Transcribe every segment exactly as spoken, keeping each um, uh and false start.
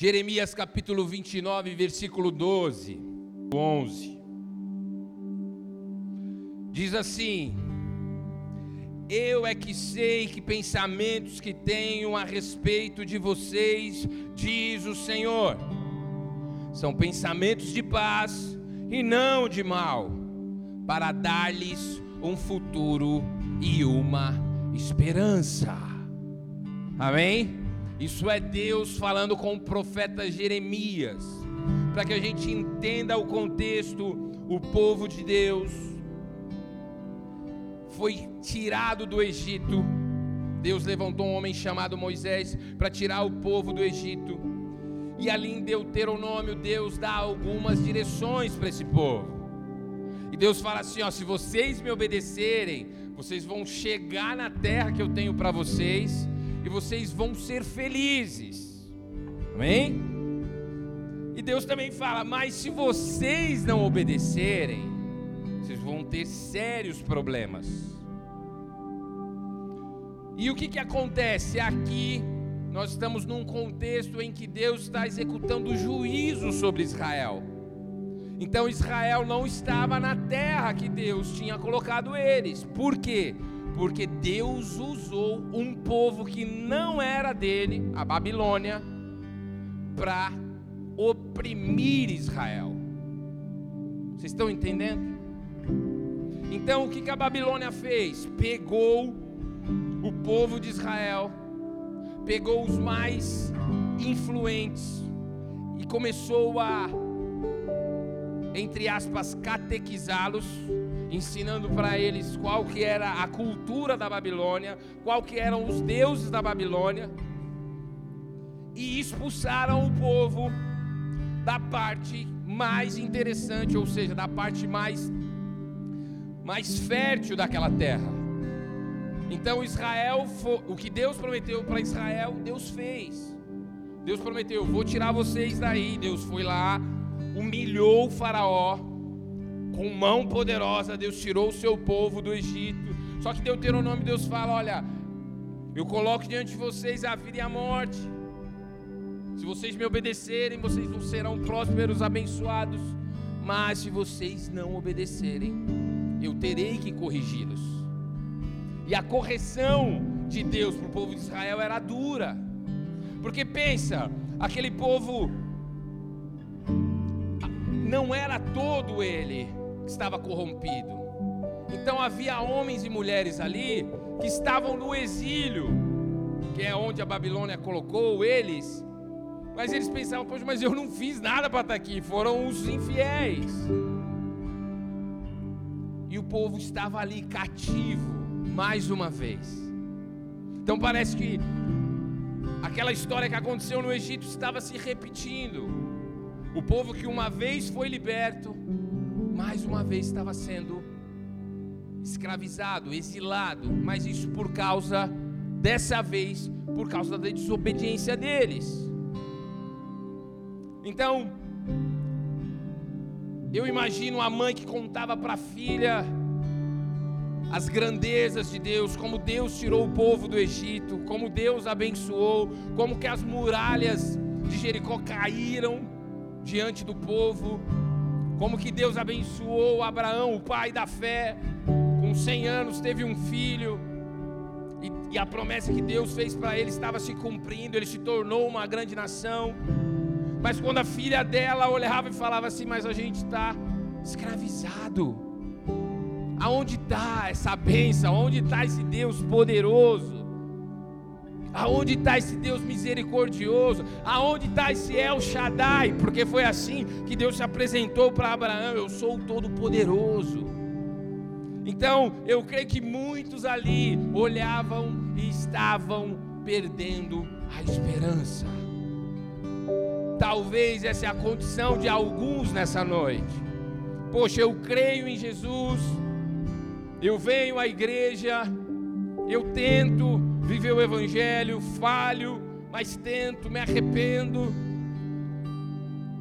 Jeremias capítulo vinte e nove, versículo doze, onze, diz assim: eu é que sei que pensamentos que tenho a respeito de vocês, diz o Senhor, são pensamentos de paz e não de mal, para dar-lhes um futuro e uma esperança. Amém? Isso é Deus falando com o profeta Jeremias, para que a gente entenda o contexto. O povo de Deus foi tirado do Egito. Deus levantou um homem chamado Moisés para tirar o povo do Egito, e ali em Deuteronômio Deus dá algumas direções para esse povo, e Deus fala assim, ó, se vocês me obedecerem, vocês vão chegar na terra que eu tenho para vocês, e vocês vão ser felizes. Amém? E Deus também fala, mas se vocês não obedecerem, vocês vão ter sérios problemas. E o que que acontece? Aqui nós estamos num contexto em que Deus está executando juízo sobre Israel. Então Israel não estava na terra que Deus tinha colocado eles. Por quê? Porque Deus usou um povo que não era dele, a Babilônia, para oprimir Israel. Vocês estão entendendo? Então o que que a Babilônia fez? Pegou o povo de Israel, pegou os mais influentes e começou a, entre aspas, catequizá-los, ensinando para eles qual que era a cultura da Babilônia, qual que eram os deuses da Babilônia, e expulsaram o povo da parte mais interessante, ou seja, da parte mais, mais fértil daquela terra. Então Israel, o que Deus prometeu para Israel, Deus fez. Deus prometeu, vou tirar vocês daí. Deus foi lá, humilhou o faraó, com mão poderosa Deus tirou o seu povo do Egito. Só que Deuteronômio Deus fala, olha, eu coloco diante de vocês a vida e a morte, se vocês me obedecerem, vocês não serão prósperos, abençoados, mas se vocês não obedecerem, eu terei que corrigi-los. E a correção de Deus para o povo de Israel era dura, porque pensa, aquele povo não era todo ele que estava corrompido. Então havia homens e mulheres ali que estavam no exílio, que é onde a Babilônia colocou eles, mas eles pensavam, poxa, mas eu não fiz nada para estar aqui, foram os infiéis. E o povo estava ali cativo, mais uma vez. Então parece que aquela história que aconteceu no Egito estava se repetindo. O povo que uma vez foi liberto, mais uma vez estava sendo escravizado, exilado, mas isso por causa, dessa vez, por causa da desobediência deles. Então, eu imagino a mãe que contava para a filha as grandezas de Deus, como Deus tirou o povo do Egito, como Deus abençoou, como que as muralhas de Jericó caíram diante do povo, como que Deus abençoou Abraão, o pai da fé, com cem anos teve um filho, e, e a promessa que Deus fez para ele estava se cumprindo, ele se tornou uma grande nação. Mas quando a filha dela olhava e falava assim, mas a gente está escravizado, aonde está essa bênção, aonde está esse Deus poderoso, aonde está esse Deus misericordioso, aonde está esse El Shaddai? Porque foi assim que Deus se apresentou para Abraão, eu sou o Todo-Poderoso. Então eu creio que muitos ali olhavam e estavam perdendo a esperança. Talvez essa é a condição de alguns nessa noite. Poxa, eu creio em Jesus, eu venho à igreja, eu tento viver o evangelho, falho, mas tento, me arrependo,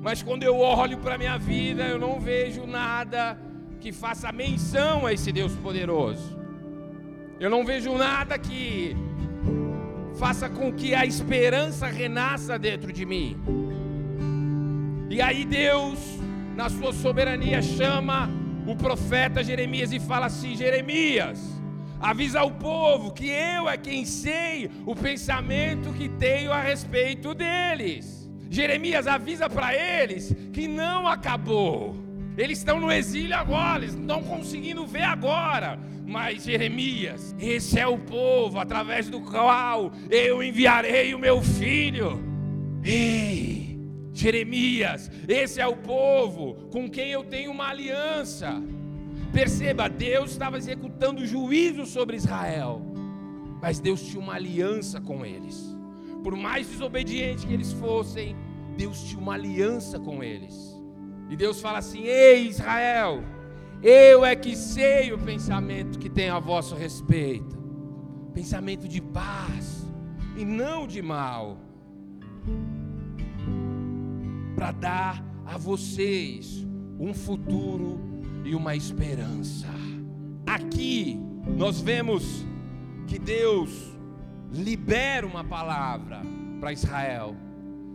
mas quando eu olho para a minha vida, eu não vejo nada que faça menção a esse Deus poderoso, eu não vejo nada que faça com que a esperança renasça dentro de mim. E aí Deus, na sua soberania, chama o profeta Jeremias e fala assim: Jeremias, avisa ao povo que eu é quem sei o pensamento que tenho a respeito deles. Jeremias, avisa para eles que não acabou. Eles estão no exílio agora, eles não estão conseguindo ver agora. Mas Jeremias, esse é o povo através do qual eu enviarei o meu filho. Ei! Jeremias, esse é o povo com quem eu tenho uma aliança. Perceba, Deus estava executando juízo sobre Israel, mas Deus tinha uma aliança com eles. Por mais desobedientes que eles fossem, Deus tinha uma aliança com eles. E Deus fala assim: ei Israel, eu é que sei o pensamento que tenho a vosso respeito, pensamento de paz e não de mal, para dar a vocês um futuro e uma esperança. Aqui nós vemos que Deus libera uma palavra para Israel,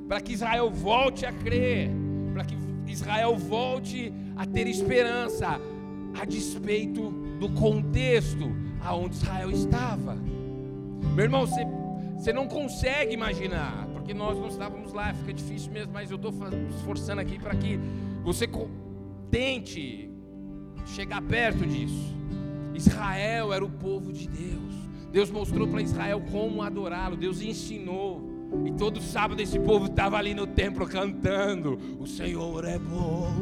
para que Israel volte a crer, para que Israel volte a ter esperança, a despeito do contexto aonde Israel estava. Meu irmão, você, você não consegue imaginar, porque nós não estávamos lá, fica difícil mesmo, mas eu estou esforçando aqui para que você tente chegar perto disso. Israel era o povo de Deus. Deus mostrou para Israel como adorá-lo, Deus ensinou. E todo sábado esse povo estava ali no templo cantando: o Senhor é bom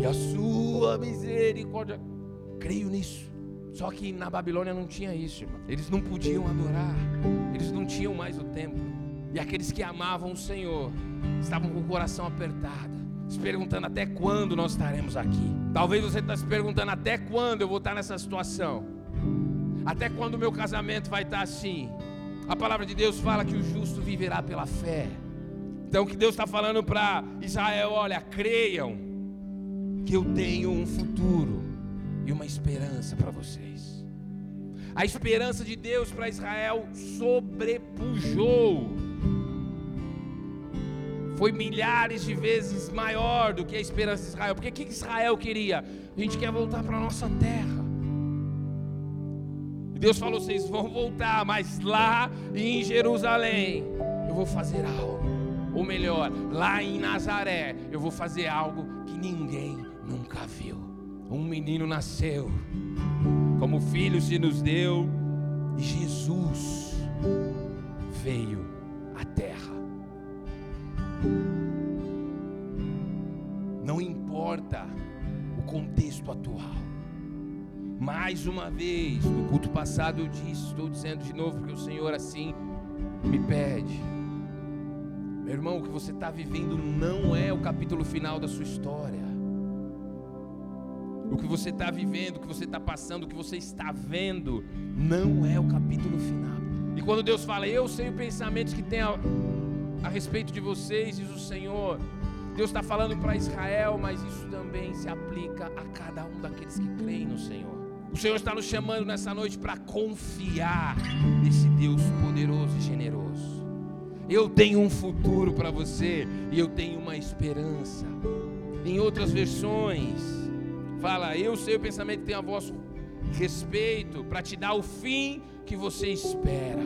e a sua misericórdia. Creio nisso. Só que na Babilônia não tinha isso, irmão. Eles não podiam adorar, eles não tinham mais o templo. E aqueles que amavam o Senhor estavam com o coração apertado, se perguntando: até quando nós estaremos aqui? Talvez você está se perguntando: até quando eu vou estar nessa situação? Até quando o meu casamento vai estar assim? A palavra de Deus fala que o justo viverá pela fé. Então o que Deus está falando para Israel: olha, creiam que eu tenho um futuro e uma esperança para vocês. A esperança de Deus para Israel sobrepujou, foi milhares de vezes maior do que a esperança de Israel. Porque o que Israel queria? A gente quer voltar para a nossa terra. E Deus falou: vocês vão voltar, mas lá em Jerusalém eu vou fazer algo. Ou melhor, lá em Nazaré eu vou fazer algo que ninguém nunca viu. Um menino nasceu, como filho se nos deu, e Jesus veio à terra. Não importa o contexto atual. Mais uma vez, no culto passado eu disse, estou dizendo de novo porque o Senhor assim me pede: meu irmão, o que você está vivendo não é o capítulo final da sua história. O que você está vivendo, o que você está passando, o que você está vendo não é o capítulo final. E quando Deus fala: eu sei os pensamentos que tem a... a respeito de vocês, diz o Senhor, Deus está falando para Israel, mas isso também se aplica a cada um daqueles que creem no Senhor. O Senhor está nos chamando nessa noite para confiar nesse Deus poderoso e generoso. Eu tenho um futuro para você e eu tenho uma esperança. Em outras versões, fala: eu sei o pensamento que tem a vosso respeito, para te dar o fim que você espera.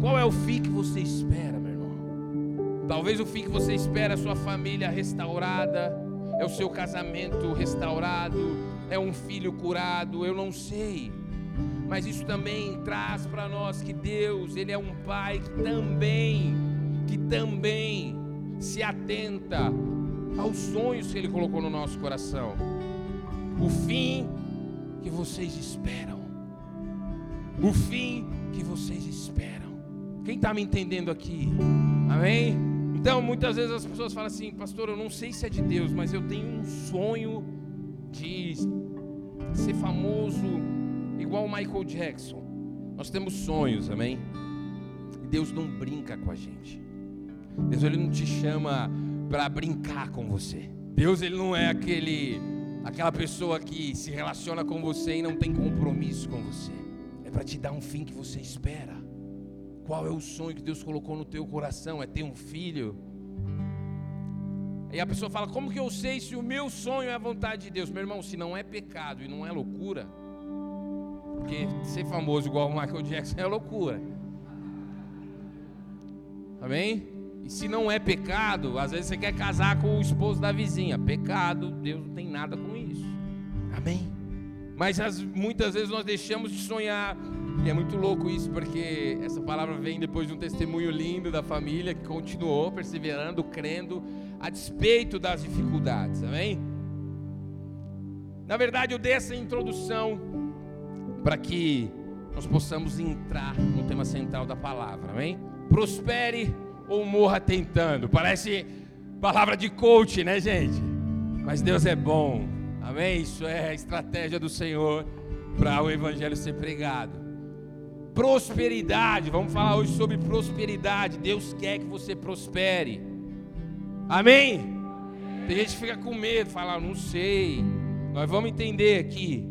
Qual é o fim que você espera, meu irmão? Talvez o fim que você espera é a sua família restaurada, é o seu casamento restaurado, é um filho curado, eu não sei. Mas isso também traz para nós que Deus, Ele é um Pai que também, que também se atenta aos sonhos que Ele colocou no nosso coração. O fim que vocês esperam. O fim que vocês esperam. Quem está me entendendo aqui? Amém? Então, muitas vezes as pessoas falam assim: pastor, eu não sei se é de Deus, mas eu tenho um sonho de ser famoso igual o Michael Jackson. Nós temos sonhos, amém? E Deus não brinca com a gente. Deus, Ele não te chama para brincar com você. Deus, Ele não é aquele, aquela pessoa que se relaciona com você e não tem compromisso com você. É para te dar um fim que você espera. Qual é o sonho que Deus colocou no teu coração? É ter um filho? Aí a pessoa fala, como que eu sei se o meu sonho é a vontade de Deus? Meu irmão, se não é pecado e não é loucura, porque ser famoso igual o Michael Jackson é loucura. Amém? E se não é pecado, às vezes você quer casar com o esposo da vizinha. Pecado, Deus não tem nada com isso. Amém? Mas as, muitas vezes nós deixamos de sonhar. E é muito louco isso, porque essa palavra vem depois de um testemunho lindo da família que continuou perseverando, crendo, a despeito das dificuldades. Amém? Na verdade, eu dei essa introdução para que nós possamos entrar no tema central da palavra. Amém? Prospere ou morra tentando. Parece palavra de coach, né, gente? Mas Deus é bom. Amém? Isso é a estratégia do Senhor para o evangelho ser pregado. Prosperidade, vamos falar hoje sobre prosperidade. Deus quer que você prospere. Amém? Amém. Tem gente que fica com medo, fala, não sei. Nós vamos entender aqui.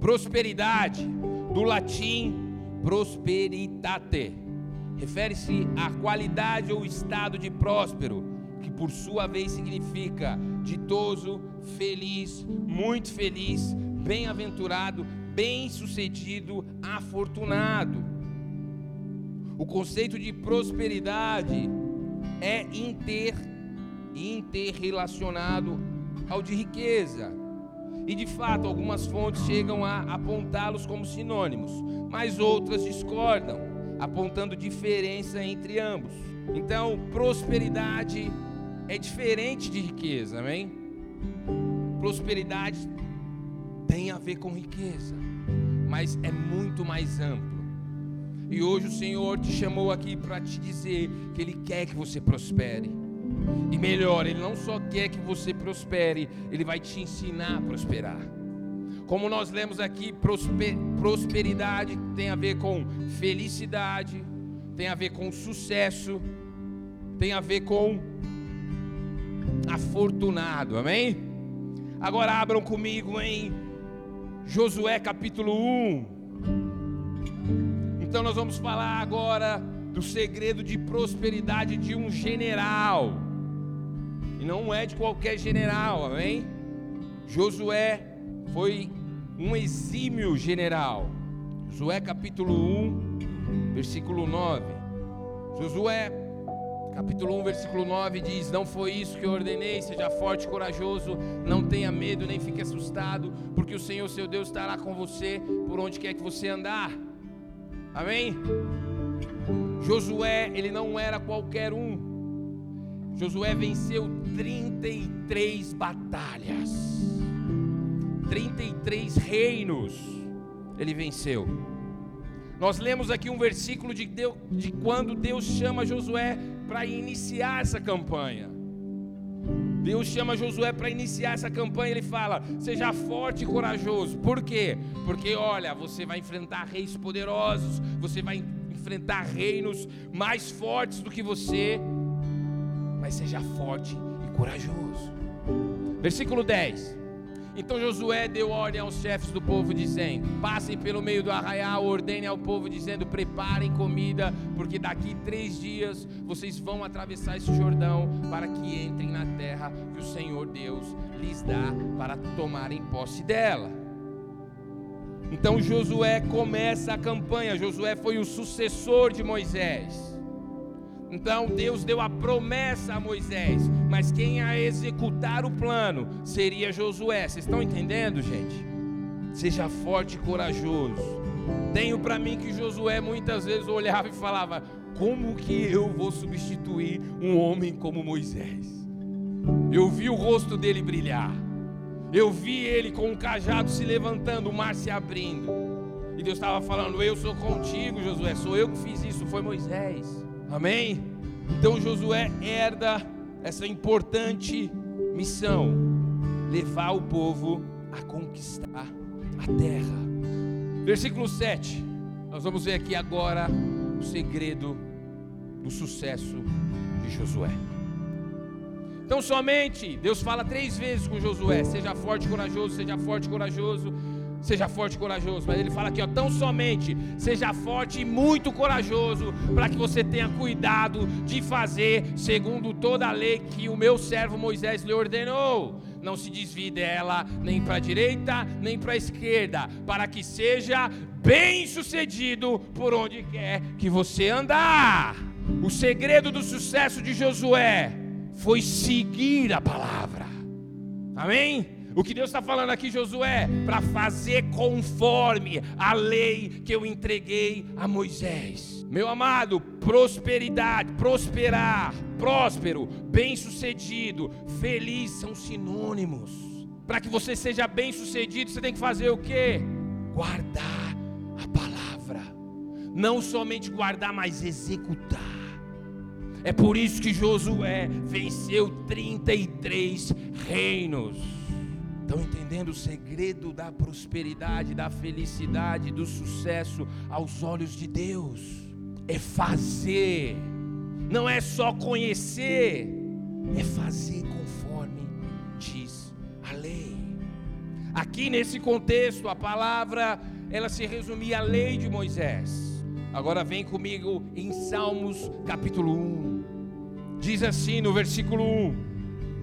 Prosperidade, do latim prosperitate, refere-se à qualidade ou estado de próspero, que por sua vez significa ditoso, feliz, muito feliz, bem-aventurado, bem-sucedido, afortunado. O conceito de prosperidade é inter, interrelacionado ao de riqueza. E de fato, algumas fontes chegam a apontá-los como sinônimos, mas outras discordam, apontando diferença entre ambos. Então, prosperidade é diferente de riqueza, amém? Prosperidade tem a ver com riqueza, mas é muito mais amplo. E hoje o Senhor te chamou aqui para te dizer que Ele quer que você prospere. E melhor, Ele não só quer que você prospere, Ele vai te ensinar a prosperar. Como nós lemos aqui, prosperidade tem a ver com felicidade, tem a ver com sucesso, tem a ver com afortunado, amém? Agora abram comigo em Josué capítulo um. Então nós vamos falar agora do segredo de prosperidade de um general. E não é de qualquer general, amém? Josué foi um exímio general. Josué capítulo um, versículo nove. Josué capítulo um, versículo nove diz: não foi isso que eu ordenei, seja forte e corajoso, não tenha medo nem fique assustado, porque o Senhor seu Deus estará com você por onde quer que você andar. Amém? Josué, ele não era qualquer um. Josué venceu trinta e três batalhas, trinta e três reinos ele venceu. Nós lemos aqui um versículo de, Deus, de quando Deus chama Josué para iniciar essa campanha. Deus chama Josué para iniciar essa campanha, ele fala, seja forte e corajoso. Por quê? Porque olha, você vai enfrentar reis poderosos, você vai enfrentar reinos mais fortes do que você, mas seja forte e corajoso. Versículo dez. Então Josué deu ordem aos chefes do povo dizendo, passem pelo meio do arraial, ordenem ao povo dizendo, preparem comida, porque daqui três dias vocês vão atravessar esse Jordão para que entrem na terra que o Senhor Deus lhes dá para tomarem posse dela. Então Josué começa a campanha. Josué foi o sucessor de Moisés. Então Deus deu a promessa a Moisés, mas quem a executar o plano seria Josué. Vocês estão entendendo, gente? Seja forte e corajoso. Tenho para mim que Josué muitas vezes olhava e falava, como que eu vou substituir um homem como Moisés? Eu vi o rosto dele brilhar, eu vi ele com o cajado se levantando, o mar se abrindo, e Deus estava falando, eu sou contigo, Josué, sou eu que fiz isso, foi Moisés. Amém? Então Josué herda essa importante missão, levar o povo a conquistar a terra. Versículo sete, nós vamos ver aqui agora o segredo do sucesso de Josué. Então somente, Deus fala três vezes com Josué, seja forte e corajoso, seja forte e corajoso. Seja forte e corajoso. Mas ele fala aqui, ó, tão somente seja forte e muito corajoso, para que você tenha cuidado de fazer segundo toda a lei que o meu servo Moisés lhe ordenou. Não se desvie dela, nem para a direita, nem para a esquerda, para que seja bem sucedido por onde quer que você andar. O segredo do sucesso de Josué foi seguir a palavra. Amém? O que Deus está falando aqui, Josué, para fazer conforme a lei que eu entreguei a Moisés. Meu amado, prosperidade, prosperar, próspero, bem-sucedido, feliz são sinônimos. Para que você seja bem-sucedido, você tem que fazer o quê? Guardar a palavra. Não somente guardar, mas executar. É por isso que Josué venceu trinta e três reinos. Estão entendendo o segredo da prosperidade, da felicidade, do sucesso aos olhos de Deus? É fazer, não é só conhecer, é fazer conforme diz a lei. Aqui nesse contexto, a palavra, ela se resumia à lei de Moisés. Agora vem comigo em Salmos capítulo um, diz assim no versículo um: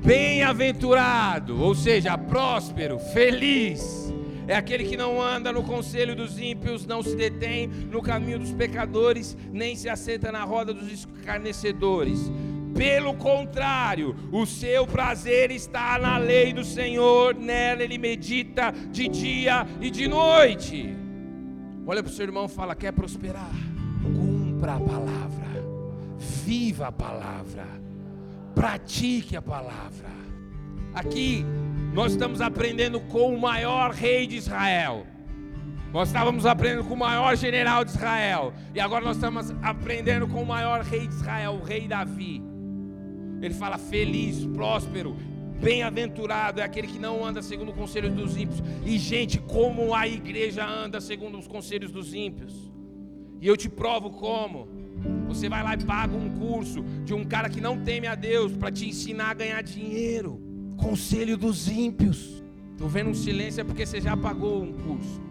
bem-aventurado, ou seja, próspero, feliz, é aquele que não anda no conselho dos ímpios, não se detém no caminho dos pecadores, nem se assenta na roda dos escarnecedores. Pelo contrário, o seu prazer está na lei do Senhor, nela ele medita de dia e de noite. Olha para o seu irmão e fala: quer prosperar? Cumpra a palavra, viva a palavra, pratique a palavra. Aqui nós estamos aprendendo com o maior rei de Israel. Nós estávamos aprendendo com o maior general de Israel. E agora nós estamos aprendendo com o maior rei de Israel, o rei Davi. Ele fala: feliz, próspero, bem-aventurado é aquele que não anda segundo os conselhos dos ímpios. E gente, como a igreja anda segundo os conselhos dos ímpios? E eu te provo como. Você vai lá e paga um curso de um cara que não teme a Deus para te ensinar a ganhar dinheiro. Conselho dos ímpios. Estou vendo um silêncio, é porque você já pagou um curso.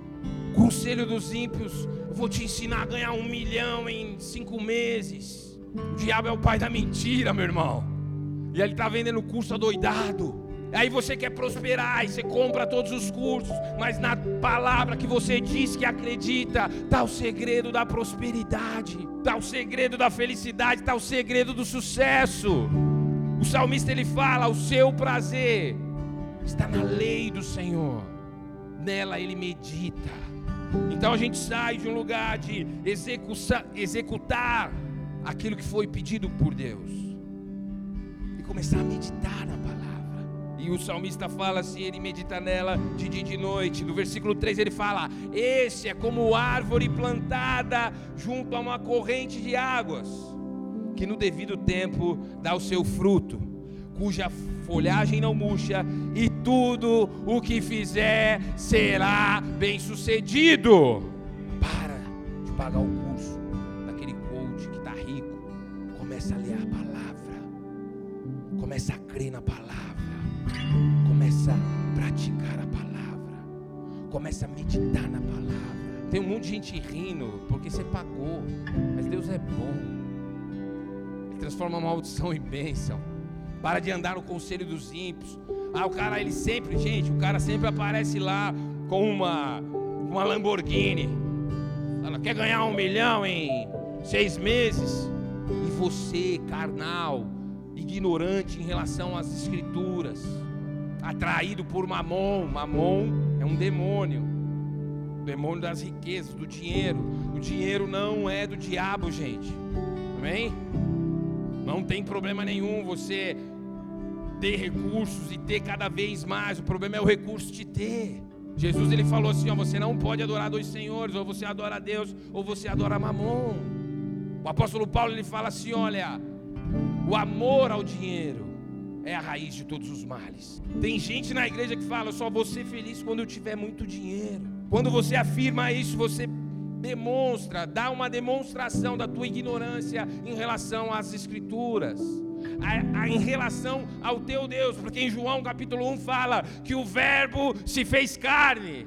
Conselho dos ímpios: eu vou te ensinar a ganhar um milhão em cinco meses. O diabo é o pai da mentira, meu irmão. E ele está vendendo curso adoidado. Aí você quer prosperar e você compra todos os cursos, mas na palavra que você diz que acredita, está o segredo da prosperidade, está o segredo da felicidade, está o segredo do sucesso. O salmista, ele fala: o seu prazer está na lei do Senhor, nela ele medita. Então a gente sai de um lugar de executar, executar aquilo que foi pedido por Deus e começar a meditar na palavra. E o salmista fala assim, ele medita nela de dia e de noite. No versículo três ele fala: esse é como árvore plantada junto a uma corrente de águas, que no devido tempo dá o seu fruto, cuja folhagem não murcha, e tudo o que fizer será bem sucedido. Para de pagar o curso daquele coach que está rico. Começa a ler a palavra, começa a crer na palavra, começa a praticar a palavra, começa a meditar na palavra. Tem um monte de gente rindo porque você pagou, mas Deus é bom, ele transforma maldição em bênção. Para de andar no conselho dos ímpios. Ah, o cara, ele sempre, gente, o cara sempre aparece lá com uma, uma Lamborghini. Ela quer ganhar um milhão em seis meses, e você, carnal, ignorante em relação às escrituras, atraído por Mamon. Mamon é um demônio, o demônio das riquezas, do dinheiro. O dinheiro não é do diabo, gente, amém? Não tem problema nenhum você ter recursos e ter cada vez mais, o problema é o recurso de ter. Jesus, ele falou assim, ó: você não pode adorar dois senhores, ou você adora Deus, ou você adora Mamon. O apóstolo Paulo, ele fala assim, olha: o amor ao dinheiro é a raiz de todos os males. Tem gente na igreja que fala: eu só vou ser feliz quando eu tiver muito dinheiro. Quando você afirma isso, você demonstra, dá uma demonstração da tua ignorância em relação às escrituras, a, a, em relação ao teu Deus, porque em João capítulo um fala que o verbo se fez carne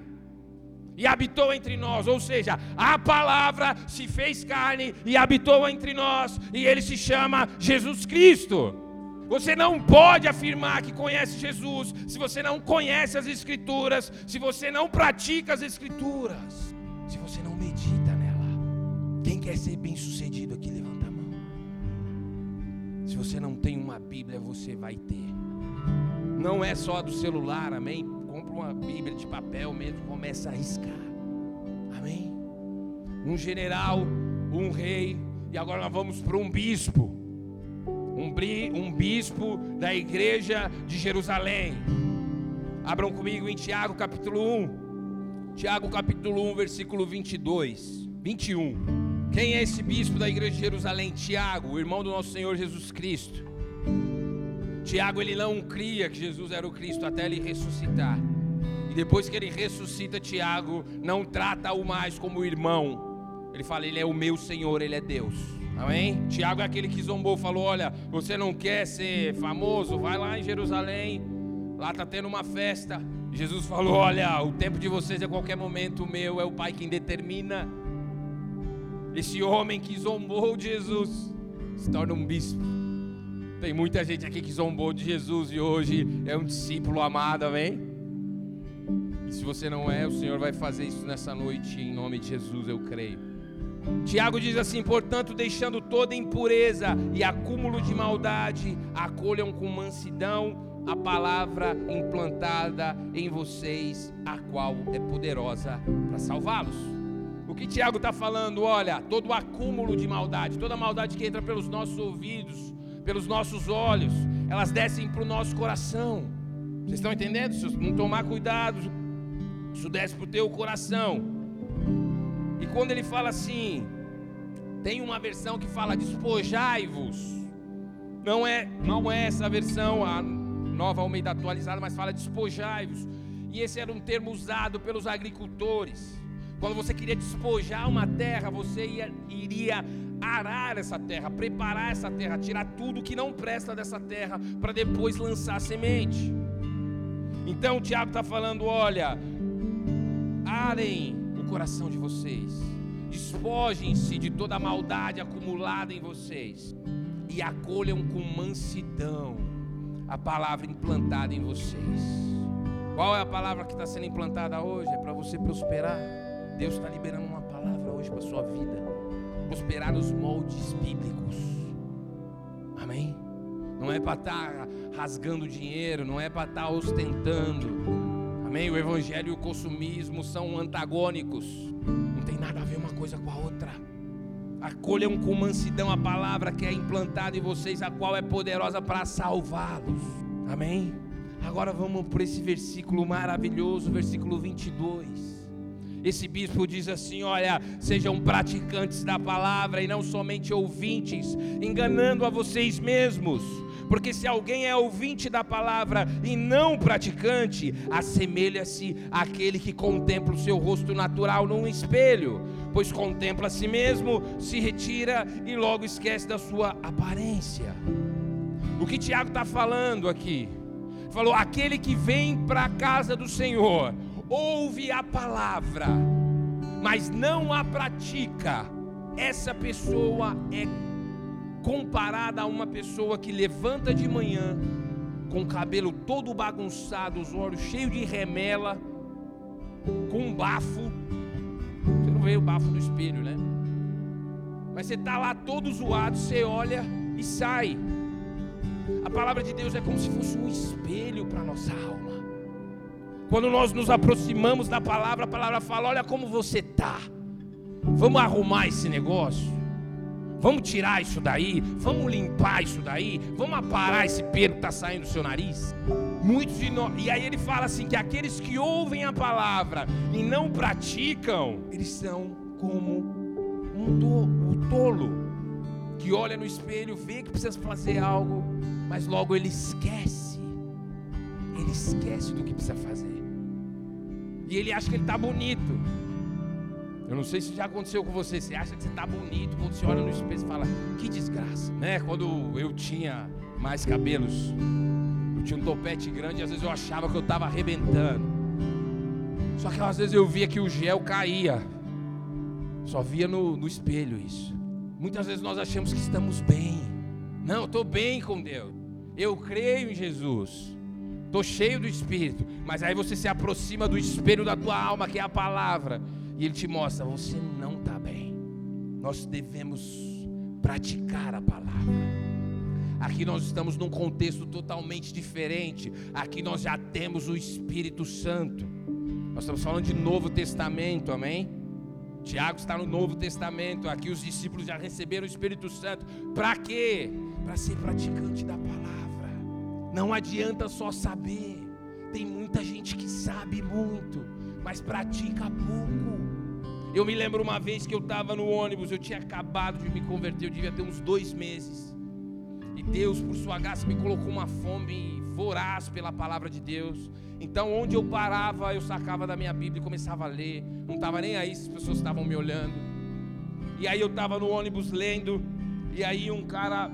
e habitou entre nós, ou seja, a palavra se fez carne e habitou entre nós, e ele se chama Jesus Cristo. Você não pode afirmar que conhece Jesus se você não conhece as Escrituras, se você não pratica as Escrituras, se você não medita nela. Quem quer ser bem sucedido aqui, levanta a mão. Se você não tem uma Bíblia, você vai ter. Não é só a do celular, amém? Compra uma Bíblia de papel mesmo, começa a riscar, amém? Um general, um rei, e agora nós vamos para um bispo, um, bri, um bispo da igreja de Jerusalém. Abram comigo em Tiago capítulo um, Tiago capítulo um, versículo vinte e dois, vinte e um. Quem é esse bispo da igreja de Jerusalém? Tiago, o irmão do nosso Senhor Jesus Cristo. Tiago, ele não cria que Jesus era o Cristo até ele ressuscitar. E depois que ele ressuscita, Tiago não trata-o mais como irmão. Ele fala, ele é o meu Senhor, ele é Deus. Amém? Tiago é aquele que zombou, falou, olha, você não quer ser famoso? Vai lá em Jerusalém, lá está tendo uma festa. Jesus falou, olha, o tempo de vocês é qualquer momento, o meu é o Pai quem determina. Esse homem que zombou de Jesus se torna um bispo. Tem muita gente aqui que zombou de Jesus e hoje é um discípulo amado, amém? E se você não é, o Senhor vai fazer isso nessa noite, em nome de Jesus, eu creio. Tiago diz assim, portanto, deixando toda impureza e acúmulo de maldade, acolham com mansidão a palavra implantada em vocês, a qual é poderosa para salvá-los. O que Tiago está falando? Olha, todo o acúmulo de maldade, toda a maldade que entra pelos nossos ouvidos, pelos nossos olhos, elas descem para o nosso coração. Vocês estão entendendo? Se não tomar cuidado, isso desce para o teu coração. E quando ele fala assim, tem uma versão que fala despojai-vos. Não é, não é essa versão, a nova Almeida atualizada, mas fala despojai-vos. E esse era um termo usado pelos agricultores. Quando você queria despojar uma terra, você ia, iria arar essa terra, preparar essa terra, tirar tudo que não presta dessa terra para depois lançar a semente. Então o Tiago está falando, olha, arem o coração de vocês, despojem-se de toda a maldade acumulada em vocês e acolham com mansidão a palavra implantada em vocês. Qual é a palavra que está sendo implantada hoje? É para você prosperar. Deus está liberando uma palavra hoje para a sua vida, prosperar nos moldes bíblicos, amém? Não é para estar rasgando dinheiro, não é para estar ostentando, amém? O evangelho e o consumismo são antagônicos, não tem nada a ver uma coisa com a outra. Acolham com mansidão a palavra que é implantada em vocês, a qual é poderosa para salvá-los, amém? Agora vamos para esse versículo maravilhoso, versículo vinte e dois. Esse bispo diz assim, olha, sejam praticantes da palavra e não somente ouvintes, enganando a vocês mesmos, porque se alguém é ouvinte da palavra e não praticante, assemelha-se àquele que contempla o seu rosto natural num espelho, pois contempla a si mesmo, se retira e logo esquece da sua aparência. O que Tiago está falando aqui? Falou, aquele que vem para a casa do Senhor, ouve a palavra, mas não a pratica, essa pessoa é comparada a uma pessoa que levanta de manhã, com o cabelo todo bagunçado, os olhos cheios de remela, com um bafo, você não vê o bafo do espelho, né? Mas você está lá todo zoado, você olha e sai. A palavra de Deus é como se fosse um espelho para a nossa alma. Quando nós nos aproximamos da palavra, a palavra fala, olha como você está, vamos arrumar esse negócio, vamos tirar isso daí, vamos limpar isso daí, vamos aparar esse pelo que está saindo do seu nariz. Muitos de nós, e aí ele fala assim, que aqueles que ouvem a palavra e não praticam, eles são como um tolo, um tolo que olha no espelho, vê que precisa fazer algo, mas logo ele esquece. Ele esquece do que precisa fazer. E ele acha que ele está bonito. Eu não sei se já aconteceu com você. Você acha que você está bonito. Quando você olha no espelho, você fala, que desgraça. Né? Quando eu tinha mais cabelos, eu tinha um topete grande, e às vezes eu achava que eu estava arrebentando. Só que às vezes eu via que o gel caía. Só via no, no espelho isso. Muitas vezes nós achamos que estamos bem. Não, eu estou bem com Deus. Eu creio em Jesus. Estou cheio do Espírito. Mas aí você se aproxima do espelho da tua alma, que é a palavra. E ele te mostra, você não está bem. Nós devemos praticar a palavra. Aqui nós estamos num contexto totalmente diferente. Aqui nós já temos o Espírito Santo. Nós estamos falando de Novo Testamento, amém? Tiago está no Novo Testamento. Aqui os discípulos já receberam o Espírito Santo. Para quê? Para ser praticante da palavra. Não adianta só saber. Tem muita gente que sabe muito, mas pratica pouco. Eu me lembro uma vez que eu estava no ônibus. Eu tinha acabado de me converter. Eu devia ter uns dois meses. E Deus, por sua graça, me colocou uma fome voraz pela palavra de Deus. Então, onde eu parava, eu sacava da minha Bíblia e começava a ler. Não estava nem aí se as pessoas estavam me olhando. E aí eu estava no ônibus lendo. E aí um cara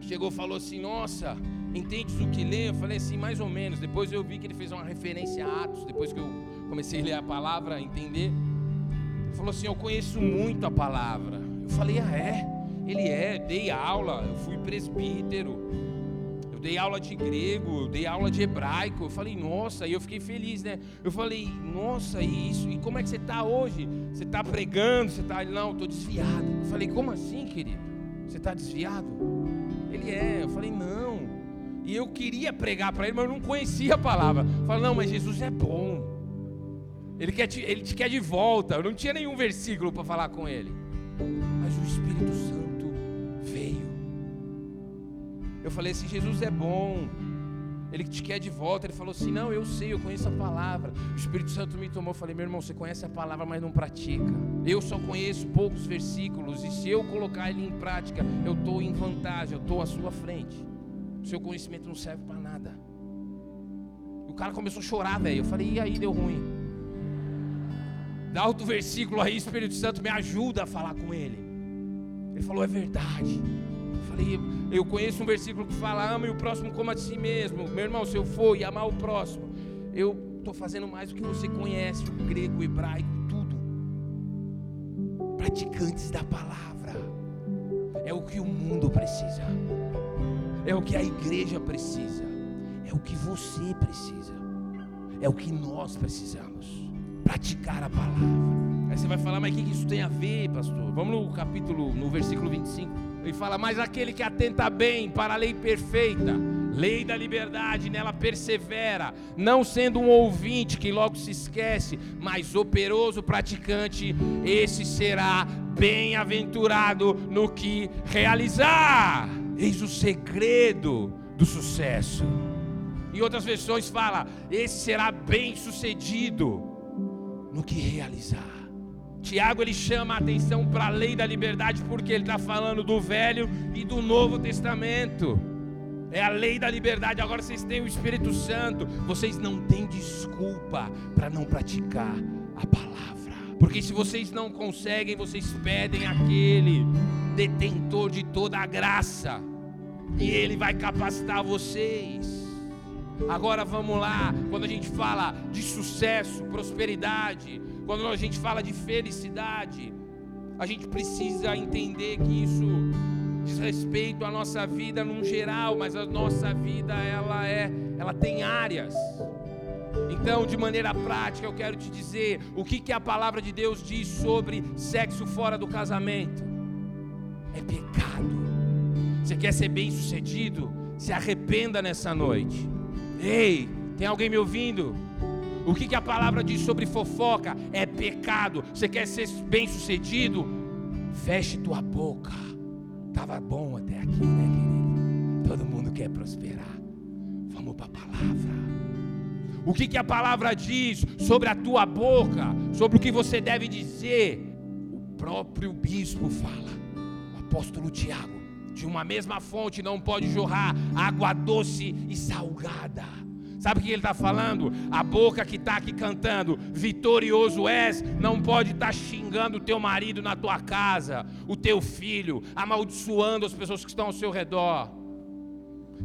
chegou e falou assim, nossa, entendes o que lê? Eu falei assim, mais ou menos. Depois eu vi que ele fez uma referência a Atos. Depois que eu comecei a ler a palavra, a entender. Ele falou assim, eu conheço muito a palavra. Eu falei, ah é? Ele é, dei aula, eu fui presbítero, eu dei aula de grego, eu dei aula de hebraico. Eu falei, nossa, e eu fiquei feliz, né? Eu falei, nossa, e isso, e como é que você está hoje? Você está pregando, você está, não, eu estou desviado. Eu falei, como assim, querido? Você está desviado? Ele é, eu falei, não. E eu queria pregar para ele, mas eu não conhecia a palavra. Eu falei, não, mas Jesus é bom, Ele, quer te, ele te quer de volta. Eu não tinha nenhum versículo para falar com ele, mas o Espírito Santo veio. Eu falei assim, Jesus é bom, Ele te quer de volta. Ele falou assim, não, eu sei, eu conheço a palavra. O Espírito Santo me tomou. Eu falei, meu irmão, você conhece a palavra, mas não pratica. Eu só conheço poucos versículos, e se eu colocar ele em prática, eu estou em vantagem, eu estou à sua frente. O seu conhecimento não serve para nada. O cara começou a chorar, velho. Eu falei, e aí, deu ruim? Dá outro versículo aí, Espírito Santo, me ajuda a falar com ele. Ele falou, é verdade. Eu falei, eu conheço um versículo que fala, ama e o próximo como a de si mesmo. Meu irmão, se eu for e amar o próximo, eu estou fazendo mais do que você conhece, o grego, o hebraico, tudo. Praticantes da palavra. É o que o mundo precisa. É o que a igreja precisa. É o que você precisa. É o que nós precisamos. Praticar a palavra. Aí você vai falar, mas o que isso tem a ver, pastor? Vamos no capítulo, no versículo vinte e cinco. Ele fala, mas aquele que atenta bem para a lei perfeita, lei da liberdade, nela persevera, não sendo um ouvinte que logo se esquece, mas operoso praticante, esse será bem-aventurado no que realizar. Eis o segredo do sucesso. Em outras versões fala, esse será bem-sucedido no que realizar. Tiago, ele chama a atenção para a lei da liberdade, porque ele está falando do Velho e do Novo Testamento. É a lei da liberdade. Agora vocês têm o Espírito Santo, vocês não têm desculpa para não praticar a palavra, porque se vocês não conseguem, vocês pedem aquele detentor de toda a graça, e ele vai capacitar vocês. Agora vamos lá, quando a gente fala de sucesso, prosperidade, quando a gente fala de felicidade, a gente precisa entender que isso diz respeito à nossa vida num geral, mas a nossa vida ela é, ela tem áreas. Então, de maneira prática, eu quero te dizer o que que a palavra de Deus diz sobre sexo fora do casamento. É pecado. Você quer ser bem-sucedido? Se arrependa nessa noite. Ei, tem alguém me ouvindo? O que que a palavra diz sobre fofoca? É pecado. Você quer ser bem sucedido? Feche tua boca. Tava bom até aqui, né, querido? Todo mundo quer prosperar. Vamos para a palavra. O que que a palavra diz sobre a tua boca? Sobre o que você deve dizer? O próprio bispo fala, o apóstolo Tiago, de uma mesma fonte não pode jorrar água doce e salgada. Sabe o que ele está falando? A boca que está aqui cantando vitorioso és, não pode estar tá xingando o teu marido na tua casa, o teu filho, amaldiçoando as pessoas que estão ao seu redor.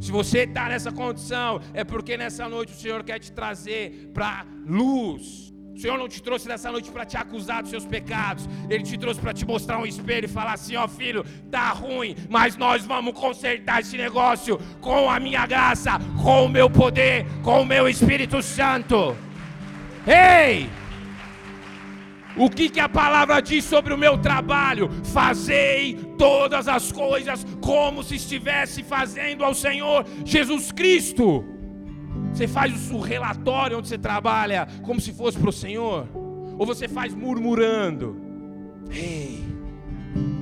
Se você está nessa condição, é porque nessa noite o Senhor quer te trazer para luz. O Senhor não te trouxe nessa noite para te acusar dos seus pecados. Ele te trouxe para te mostrar um espelho e falar assim: ó filho, tá ruim, mas nós vamos consertar esse negócio com a minha graça, com o meu poder, com o meu Espírito Santo. Ei! O que que a palavra diz sobre o meu trabalho? Fazei todas as coisas como se estivesse fazendo ao Senhor Jesus Cristo. Você faz o relatório onde você trabalha como se fosse para o Senhor? Ou você faz murmurando? Ei,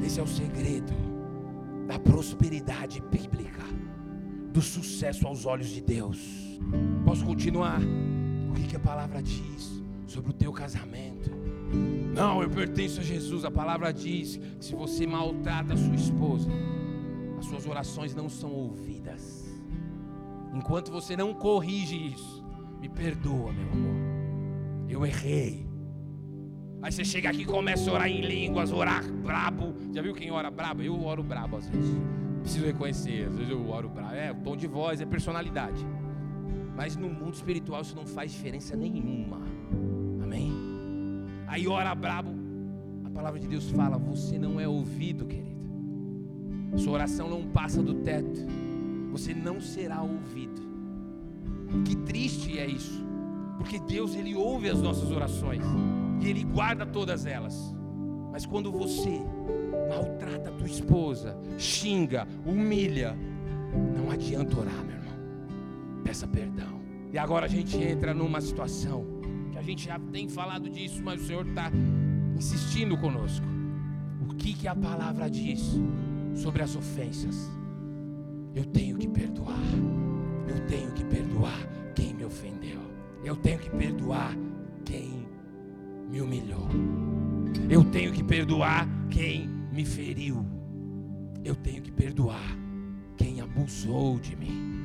esse é o segredo da prosperidade bíblica, do sucesso aos olhos de Deus. Posso continuar? O que que a palavra diz sobre o teu casamento? Não, eu pertenço a Jesus. A palavra diz que se você maltrata a sua esposa, as suas orações não são ouvidas. Enquanto você não corrige isso, me perdoa, meu amor, eu errei. Aí você chega aqui e começa a orar em línguas, orar brabo. Já viu quem ora brabo? Eu oro brabo às vezes. Preciso reconhecer, às vezes eu oro brabo. É o tom de voz, é personalidade. Mas no mundo espiritual isso não faz diferença nenhuma. Amém? Aí ora brabo. A palavra de Deus fala: você não é ouvido, querido. Sua oração não passa do teto. Você não será ouvido. Que triste é isso, porque Deus, Ele ouve as nossas orações e Ele guarda todas elas. Mas quando você maltrata a tua esposa, xinga, humilha, não adianta orar, meu irmão. Peça perdão. E agora a gente entra numa situação que a gente já tem falado disso, mas o Senhor está insistindo conosco. O que que a palavra diz sobre as ofensas? Eu tenho que perdoar, eu tenho que perdoar quem me ofendeu, eu tenho que perdoar quem me humilhou, eu tenho que perdoar quem me feriu, eu tenho que perdoar quem abusou de mim.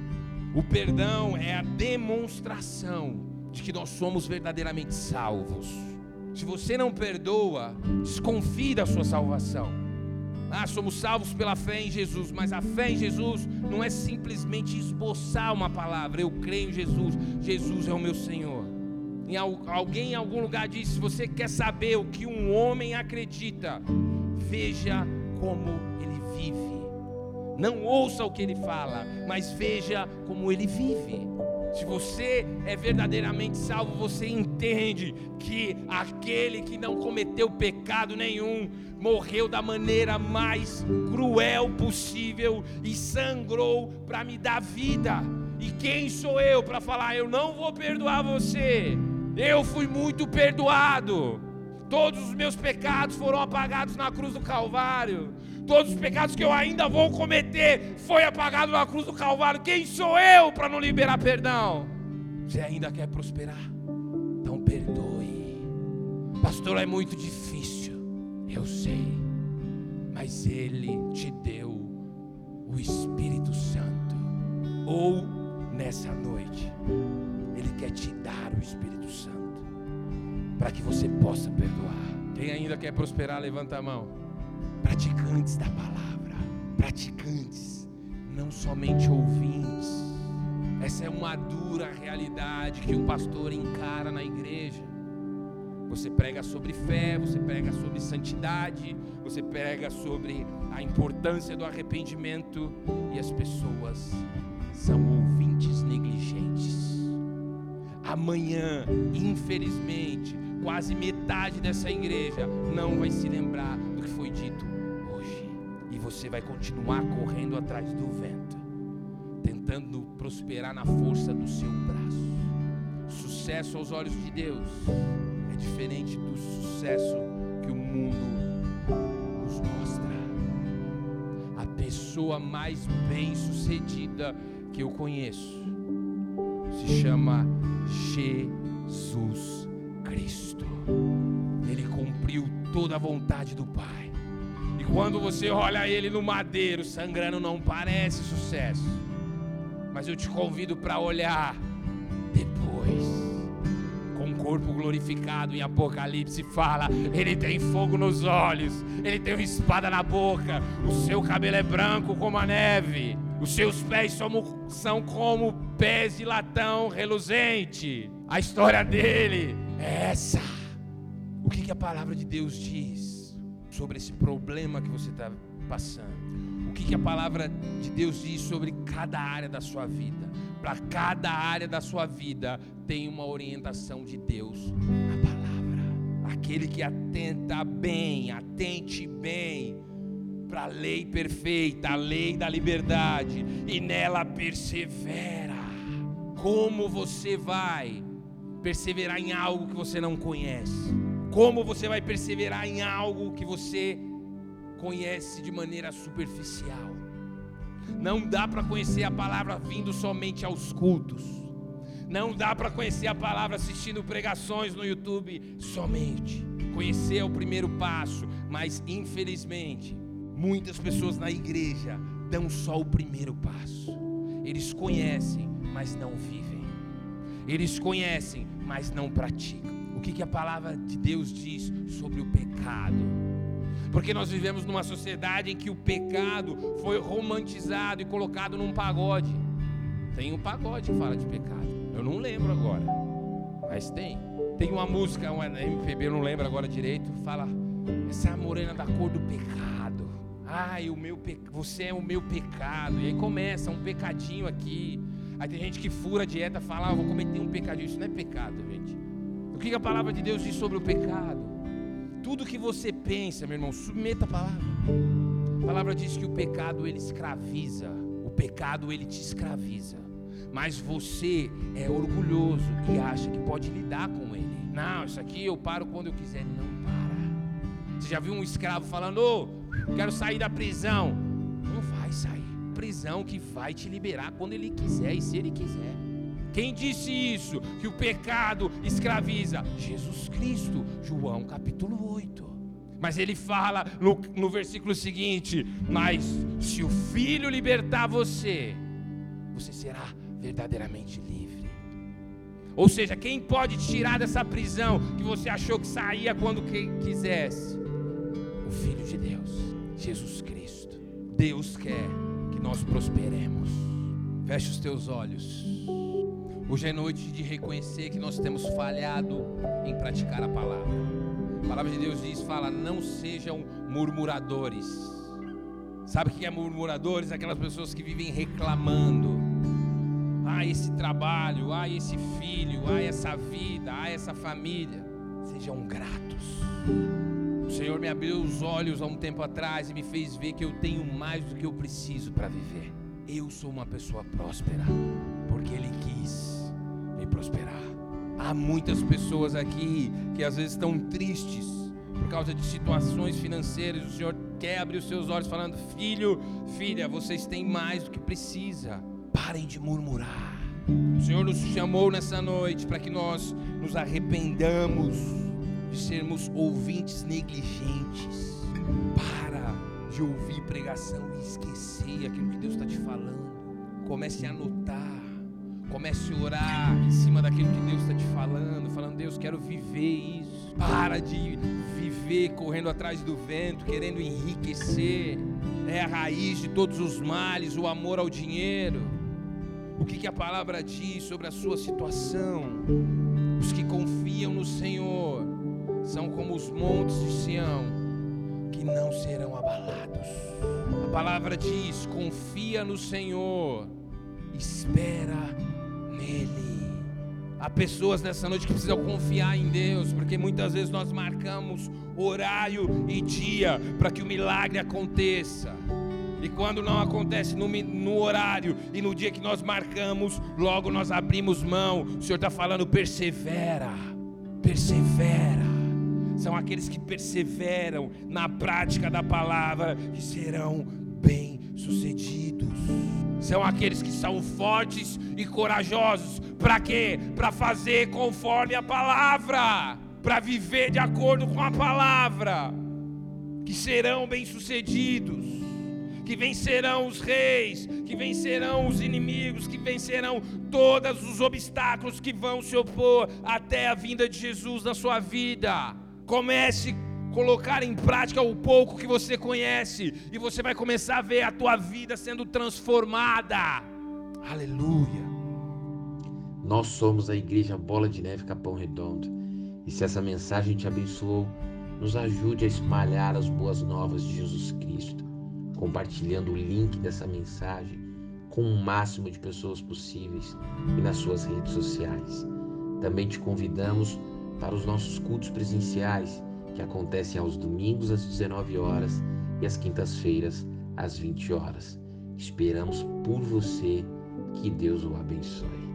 O perdão é a demonstração de que nós somos verdadeiramente salvos. Se você não perdoa, desconfie da sua salvação. Ah, somos salvos pela fé em Jesus, mas a fé em Jesus não é simplesmente esboçar uma palavra. Eu creio em Jesus, Jesus é o meu Senhor. Em alguém em algum lugar disse: se você quer saber o que um homem acredita, veja como ele vive. Não ouça o que ele fala, mas veja como ele vive. Se você é verdadeiramente salvo, você entende que aquele que não cometeu pecado nenhum morreu da maneira mais cruel possível e sangrou para me dar vida. E quem sou eu para falar: eu não vou perdoar você? Eu fui muito perdoado. Todos os meus pecados foram apagados na cruz do Calvário. Todos os pecados que eu ainda vou cometer foi apagado na cruz do Calvário. Quem sou eu para não liberar perdão? Você ainda quer prosperar? Então perdoe. Pastor, é muito difícil. Eu sei, mas Ele te deu o Espírito Santo. Ou nessa noite, Ele quer te dar o Espírito Santo para que você possa perdoar. Quem ainda quer prosperar, levanta a mão. Praticantes da palavra, praticantes, não somente ouvintes. Essa é uma dura realidade que um pastor encara na igreja. Você prega sobre fé, você prega sobre santidade, você prega sobre a importância do arrependimento, e as pessoas são ouvintes negligentes. Amanhã, infelizmente, quase metade dessa igreja não vai se lembrar do que foi dito hoje. E você vai continuar correndo atrás do vento, tentando prosperar na força do seu braço. Sucesso aos olhos de Deus é diferente do sucesso que o mundo nos mostra. A pessoa mais bem-sucedida que eu conheço se chama Jesus Cristo. Ele cumpriu toda a vontade do Pai. E quando você olha ele no madeiro sangrando, não parece sucesso. Mas eu te convido para olhar depois. Corpo glorificado. Em Apocalipse fala: ele tem fogo nos olhos, ele tem uma espada na boca, o seu cabelo é branco como a neve, os seus pés são como pés de latão reluzente. A história dele é essa. O que, que a palavra de Deus diz sobre esse problema que você está passando? O que, que a palavra de Deus diz sobre cada área da sua vida? Para cada área da sua vida tem uma orientação de Deus na palavra. Aquele que atenta bem, atente bem para a lei perfeita, a lei da liberdade, e nela persevera. Como você vai perseverar em algo que você não conhece? Como você vai perseverar em algo que você conhece de maneira superficial? Não dá para conhecer a palavra vindo somente aos cultos. Não dá para conhecer a palavra assistindo pregações no YouTube somente. Conhecer é o primeiro passo, mas infelizmente muitas pessoas na igreja dão só o primeiro passo. Eles conhecem, mas não vivem. Eles conhecem, mas não praticam. O que, que a palavra de Deus diz sobre o pecado? Porque nós vivemos numa sociedade em que o pecado foi romantizado e colocado num pagode. Tem um pagode que fala de pecado. Eu não lembro agora, mas tem. Tem uma música, uma M P B, eu não lembro agora direito, fala essa morena da cor do pecado. Ai, o meu pe... você é o meu pecado. E aí começa um pecadinho aqui. Aí tem gente que fura a dieta, fala, ah, vou cometer um pecadinho. Isso não é pecado, gente. O que a palavra de Deus diz sobre o pecado? Tudo que você pensa, meu irmão, submeta a palavra. A palavra diz que o pecado, ele escraviza. O pecado, ele te escraviza. Mas você é orgulhoso e acha que pode lidar com ele. Não, isso aqui eu paro quando eu quiser. Não para. Você já viu um escravo falando, ô, quero sair da prisão? Não vai sair. Prisão que vai te liberar quando ele quiser e se ele quiser. Quem disse isso? Que o pecado escraviza? Jesus Cristo, João capítulo oito. Mas ele fala no, no versículo seguinte, mas se o Filho libertar você, você será verdadeiramente livre. Ou seja, quem pode tirar dessa prisão que você achou que saía quando quisesse? O Filho de Deus, Jesus Cristo. Deus quer que nós prosperemos. Feche os teus olhos. Hoje é noite de reconhecer que nós temos falhado em praticar a palavra. A palavra de Deus diz, fala, não sejam murmuradores. Sabe o que é murmuradores? Aquelas pessoas que vivem reclamando. Ah, esse trabalho, ah, esse filho, ah, essa vida, ah, essa família. Sejam gratos. O Senhor me abriu os olhos há um tempo atrás e me fez ver que eu tenho mais do que eu preciso para viver. Eu sou uma pessoa próspera, porque Ele quis me prosperar. Há muitas pessoas aqui que às vezes estão tristes por causa de situações financeiras. O Senhor quer abrir os seus olhos falando, filho, filha, vocês têm mais do que precisa. Parem de murmurar. O Senhor nos chamou nessa noite para que nós nos arrependamos de sermos ouvintes negligentes. Para de ouvir pregação e esquecer aquilo que Deus está te falando. Comece a anotar, comece a orar em cima daquilo que Deus está te falando, falando, Deus, quero viver isso. Para de viver correndo atrás do vento, querendo enriquecer. É a raiz de todos os males, o amor ao dinheiro. O que, que a palavra diz sobre a sua situação? Os que confiam no Senhor são como os montes de Sião, que não serão abalados. A palavra diz, confia no Senhor, espera nele. Há pessoas nessa noite que precisam confiar em Deus, porque muitas vezes nós marcamos horário e dia para que o milagre aconteça. E quando não acontece no, no horário e no dia que nós marcamos, logo nós abrimos mão. O Senhor está falando, persevera, persevera. São aqueles que perseveram na prática da palavra que serão bem-sucedidos. São aqueles que são fortes e corajosos. Para quê? Para fazer conforme a palavra. Para viver de acordo com a palavra. Que serão bem-sucedidos. Que vencerão os reis. Que vencerão os inimigos. Que vencerão todos os obstáculos que vão se opor até a vinda de Jesus na sua vida. Comece a colocar em prática o pouco que você conhece e você vai começar a ver a tua vida sendo transformada. Aleluia. Nós somos a Igreja Bola de Neve Capão Redondo E se essa mensagem te abençoou, nos ajude a espalhar as boas novas de Jesus Cristo, compartilhando o link dessa mensagem com o máximo de pessoas possíveis e nas suas redes sociais. Também te convidamos para os nossos cultos presenciais, que acontecem aos domingos às dezenove horas e às quintas-feiras às vinte horas. Esperamos por você, que Deus o abençoe.